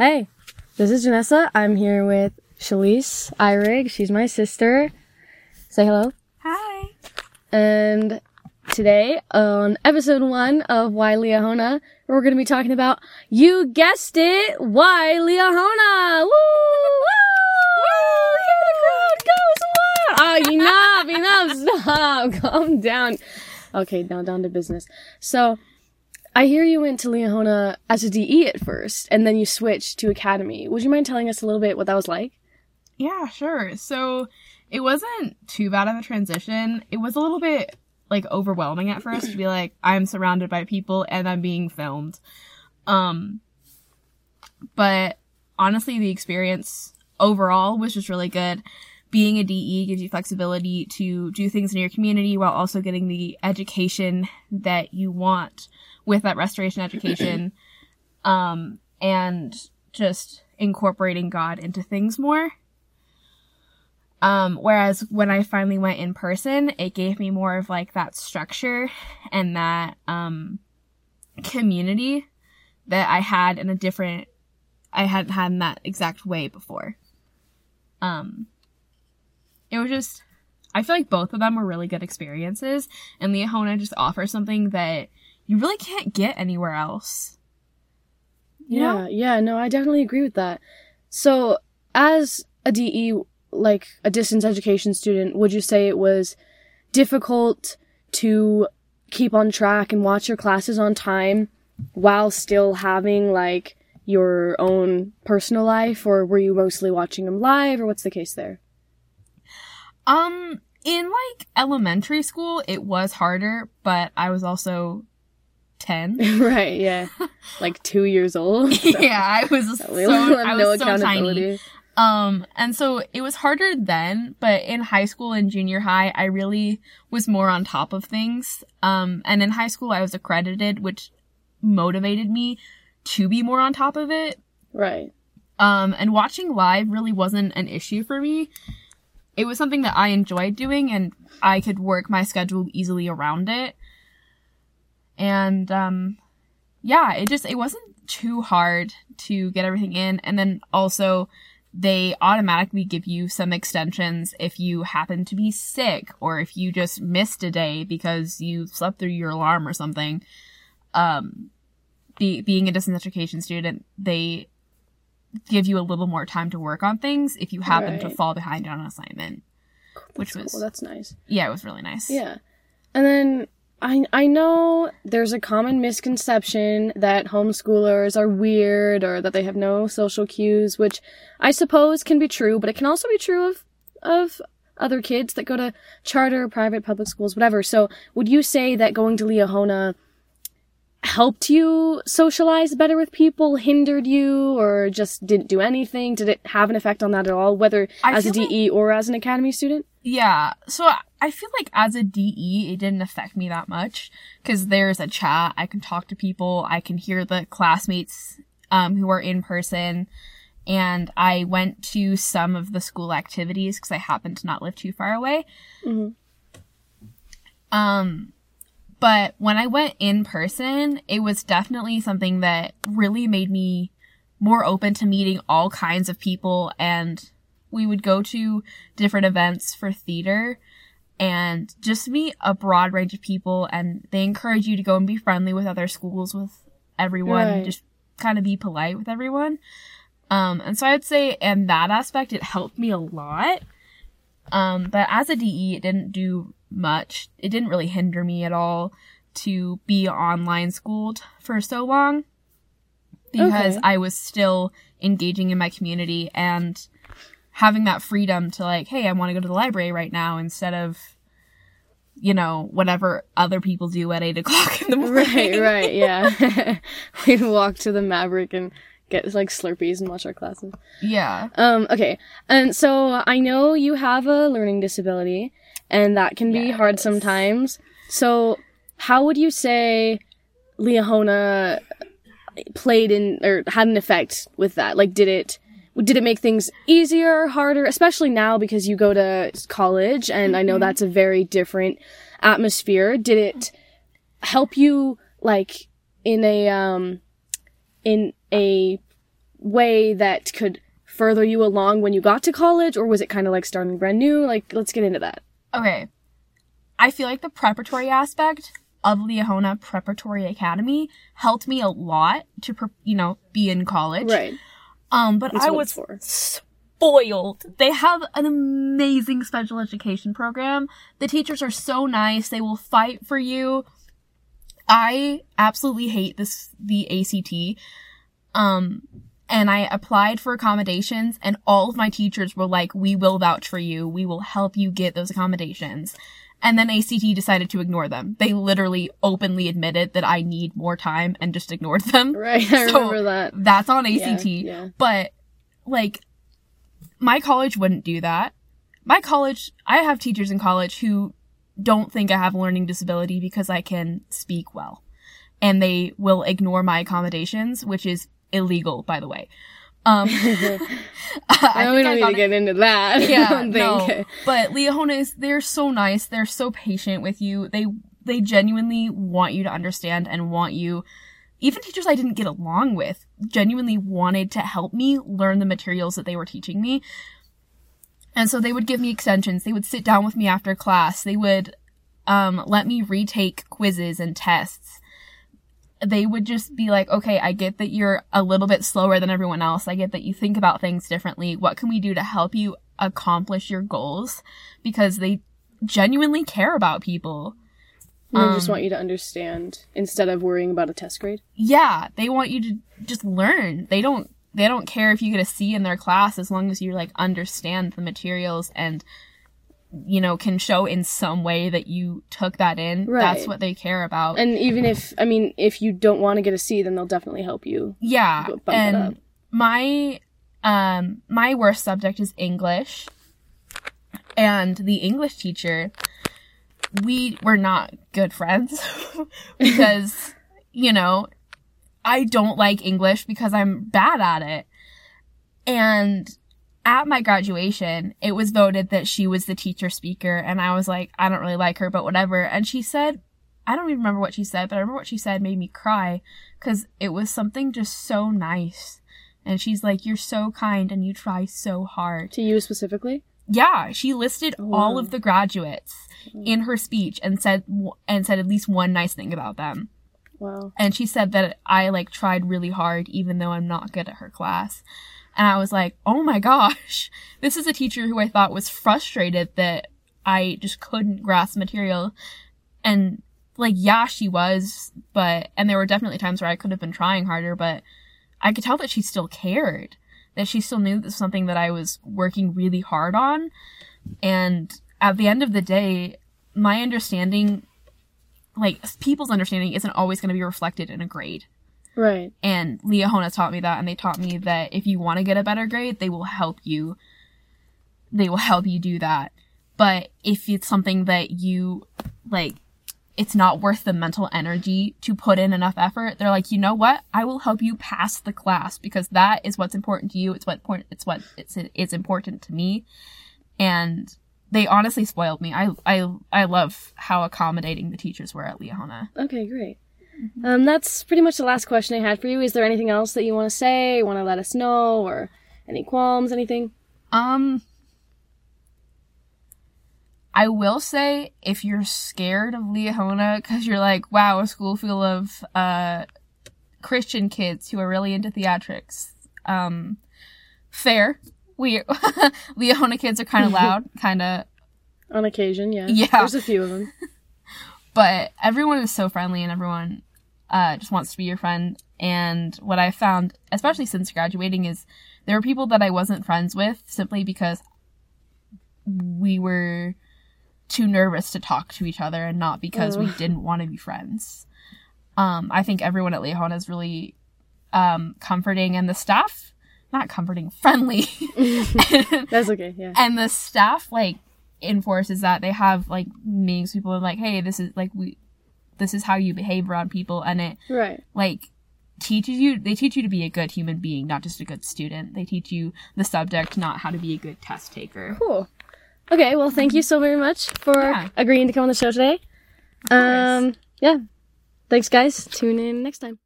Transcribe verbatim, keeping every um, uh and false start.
Hey, this is Jenessa. I'm here with Chalysse Irig. She's my sister. Say hello. Hi. And today on episode one of Why Liahona, we're going to be talking about, you guessed it, Why Liahona. Woo! Woo! Here the crowd goes wild. Oh, enough, enough, stop. Calm down. Okay, now down to business. So, I hear you went to Liahona as a D E at first, and then you switched to Academy. Would you mind telling us a little bit what that was like? Yeah, sure. So, it wasn't too bad of a transition. It was a little bit, like, overwhelming at first to be like, I'm surrounded by people and I'm being filmed. Um, but, honestly, the experience overall was just really good. Being a D E gives you flexibility to do things in your community while also getting the education that you want with that restoration education, um, and just incorporating God into things more. Um, whereas when I finally went in person, it gave me more of like that structure and that, um, community that I had in a different, I hadn't had in that exact way before. Um, It was just, I feel like both of them were really good experiences, and Liahona just offers something that you really can't get anywhere else. You yeah, know? yeah, no, I definitely agree with that. So, as a D E, like, a distance education student, would you say it was difficult to keep on track and watch your classes on time while still having, like, your own personal life, or were you mostly watching them live, or what's the case there? Um, in, like, elementary school, it was harder, but I was also ten. Right, yeah. Like, two years old. So. Yeah, I was so, I was so tiny. Um, and so it was harder then, but in high school and junior high, I really was more on top of things. Um, and in high school, I was accredited, which motivated me to be more on top of it. Right. Um, and watching live really wasn't an issue for me. It was something that I enjoyed doing, and I could work my schedule easily around it. And, um, yeah, it just, it wasn't too hard to get everything in. And then also, they automatically give you some extensions if you happen to be sick, or if you just missed a day because you slept through your alarm or something. Um, be, being a distance education student, they give you a little more time to work on things if you happen right. to fall behind on an assignment. That's which was cool. That's nice. Yeah, it was really nice. Yeah. And then I I know there's a common misconception that homeschoolers are weird or that they have no social cues, which I suppose can be true, but it can also be true of of other kids that go to charter, private, public schools, whatever. So would you say that going to Liahona helped you socialize better with people, hindered you, or just didn't do anything? Did it have an effect on that at all, whether I as a D E like, or as an academy student? Yeah. So I feel like as a D E, it didn't affect me that much because there's a chat. I can talk to people. I can hear the classmates um, who are in person. And I went to some of the school activities because I happened to not live too far away. Mm-hmm. Um... But when I went in person, it was definitely something that really made me more open to meeting all kinds of people. And we would go to different events for theater and just meet a broad range of people. And they encourage you to go and be friendly with other schools, with everyone, right. Just kind of be polite with everyone. Um, and so I would say in that aspect, it helped me a lot. Um, but as a D E, it didn't do much. It didn't really hinder me at all to be online schooled for so long because okay. I was still engaging in my community and having that freedom to like, hey, I want to go to the library right now instead of, you know, whatever other people do at eight o'clock in the morning. Right, right, yeah. We'd walk to the Maverick and get, like, Slurpees and watch our classes. Yeah. Um, okay. And so I know you have a learning disability, and that can be yes. hard sometimes. So how would you say Liahona played in, or had an effect with that? Like, did it, did it make things easier, harder? Especially now because you go to college, and mm-hmm. I know that's a very different atmosphere. Did it help you, like, in a, um, in a way that could further you along when you got to college, or was it kind of like starting brand new? Like, let's get into that. Okay. I feel like the preparatory aspect of Liahona Preparatory Academy helped me a lot to, you know, be in college. Right. Um, but That's I was for. spoiled. They have an amazing special education program. The teachers are so nice. They will fight for you. I absolutely hate this, the A C T. Um, and I applied for accommodations, and all of my teachers were like, we will vouch for you. We will help you get those accommodations. And then A C T decided to ignore them. They literally openly admitted that I need more time and just ignored them. Right, I so remember that. That's on A C T. Yeah, yeah. But, like, my college wouldn't do that. My college, I have teachers in college who don't think I have a learning disability because I can speak well. And they will ignore my accommodations, which is illegal, by the way. Um, I don't need to get into that. Yeah, I don't think. No. But Liahona is, they're so nice. They're so patient with you. They, they genuinely want you to understand and want you, even teachers I didn't get along with, genuinely wanted to help me learn the materials that they were teaching me. And so they would give me extensions. They would sit down with me after class. They would, um, let me retake quizzes and tests. They would just be like, okay, I get that you're a little bit slower than everyone else. I get that you think about things differently. What can we do to help you accomplish your goals? Because they genuinely care about people. They um, just want you to understand instead of worrying about a test grade. Yeah. They want you to just learn. They don't, they don't care if you get a C in their class as long as you like understand the materials and, you know, can show in some way that you took that in. Right. That's what they care about. And even if, I mean, if you don't want to get a C, then they'll definitely help you. Yeah. Bump and it up. my, um, my worst subject is English. And the English teacher, we were not good friends because, you know, I don't like English because I'm bad at it. And at my graduation, it was voted that she was the teacher speaker, and I was like, I don't really like her, but whatever. And she said, I don't even remember what she said, but I remember what she said made me cry, because it was something just so nice. And she's like, you're so kind, and you try so hard. To you specifically? Yeah, she listed oh. all of the graduates in her speech and said and said at least one nice thing about them. Wow. And she said that I, like, tried really hard, even though I'm not good at her class. And I was like, oh my gosh, this is a teacher who I thought was frustrated that I just couldn't grasp material. And, like, yeah, she was, but, and there were definitely times where I could have been trying harder, but I could tell that she still cared, that she still knew that was something that I was working really hard on. And at the end of the day, my understanding, like, people's understanding isn't always going to be reflected in a grade. Right. And Liahona taught me that, and they taught me that if you want to get a better grade, they will help you. They will help you do that. But if it's something that you, like, it's not worth the mental energy to put in enough effort, they're like, you know what? I will help you pass the class, because that is what's important to you. It's what point, it's what it's, it's important to me. And they honestly spoiled me. I, I, I love how accommodating the teachers were at Liahona. Okay, great. Um, that's pretty much the last question I had for you. Is there anything else that you want to say, want to let us know, or any qualms, anything? Um, I will say, if you're scared of Liahona because you're like, wow, a school full of uh, Christian kids who are really into theatrics, um, fair. We Liahona kids are kind of loud, kind of. On occasion, yeah. Yeah. There's a few of them. But everyone is so friendly, and everyone uh, just wants to be your friend. And what I found, especially since graduating, is there were people that I wasn't friends with simply because we were too nervous to talk to each other, and not because oh. we didn't want to be friends. Um, I think everyone at Liahona is really um, comforting, and the staff, not comforting, friendly. and, That's okay, yeah. And the staff, like, enforces that. They have, like, meetings. People are like, hey, this is, like, we, this is how you behave around people, and it, right. like, teaches you, they teach you to be a good human being, not just a good student. They teach you the subject, not how to be a good test taker. Cool. Okay, well, thank you so very much for yeah. agreeing to come on the show today. Um, yeah. Thanks, guys. Tune in next time.